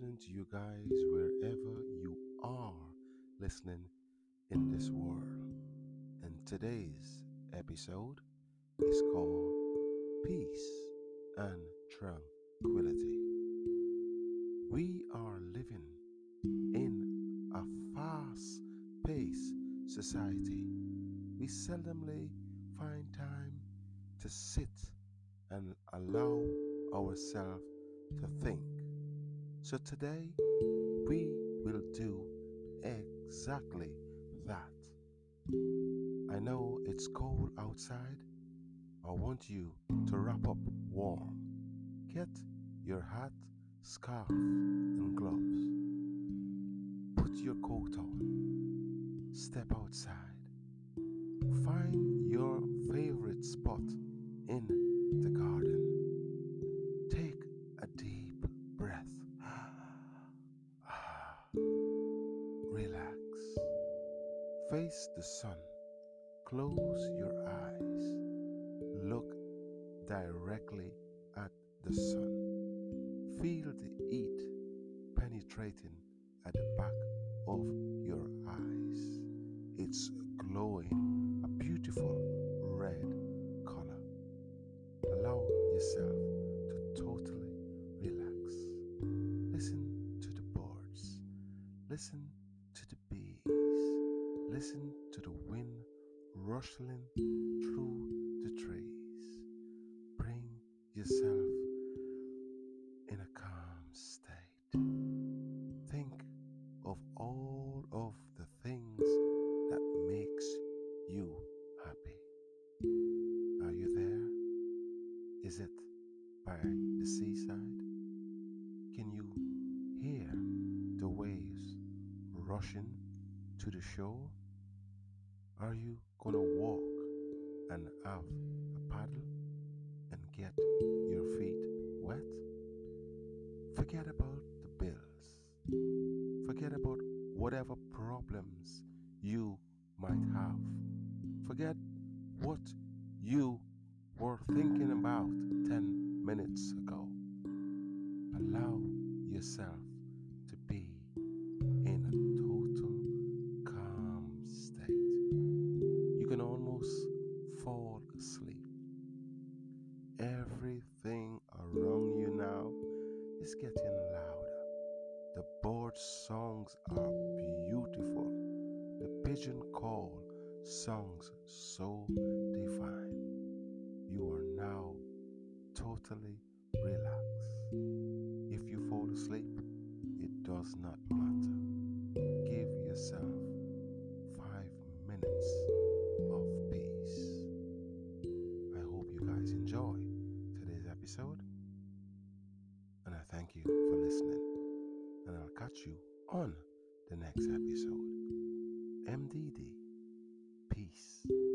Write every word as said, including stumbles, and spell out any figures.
listening to you guys wherever you are listening in this world. And today's episode is called Peace and Tranquility. We are living in a fast-paced society. We seldomly find time to sit and allow ourselves to think. So today, we will do exactly that. I know it's cold outside. I want you to wrap up warm. Get your hat, scarf, and gloves. Put your coat on. Step outside. Find your favorite spot in the garden. Take a deep breath. Relax. Face the sun. Close your eyes. Look directly at the sun. Feel the heat penetrating at the back of your eyes. It's glowing a beautiful red color. Allow yourself to totally relax. Listen to the birds. Listen to the bees. Listen to the wind rustling through the trees. Bring yourself in a calm state. Think of all of the things that makes you happy. Are you there? Is it by the seaside? Can you hear the waves rushing to the shore? Are you gonna walk and have a paddle and get your feet wet? Forget about the bills. Forget about whatever problems you might have. Forget what you were thinking about ten minutes ago. Allow yourself to be in a total calm state. You can almost fall asleep. Everything around you now is getting louder. The bird songs are beautiful. The pigeon call songs so divine. You are now totally relaxed. If you fall asleep, it does not matter. Give yourself five minutes of peace. Guys, enjoy today's episode, and I thank you for listening, and I'll catch you on the next episode. M D D, peace.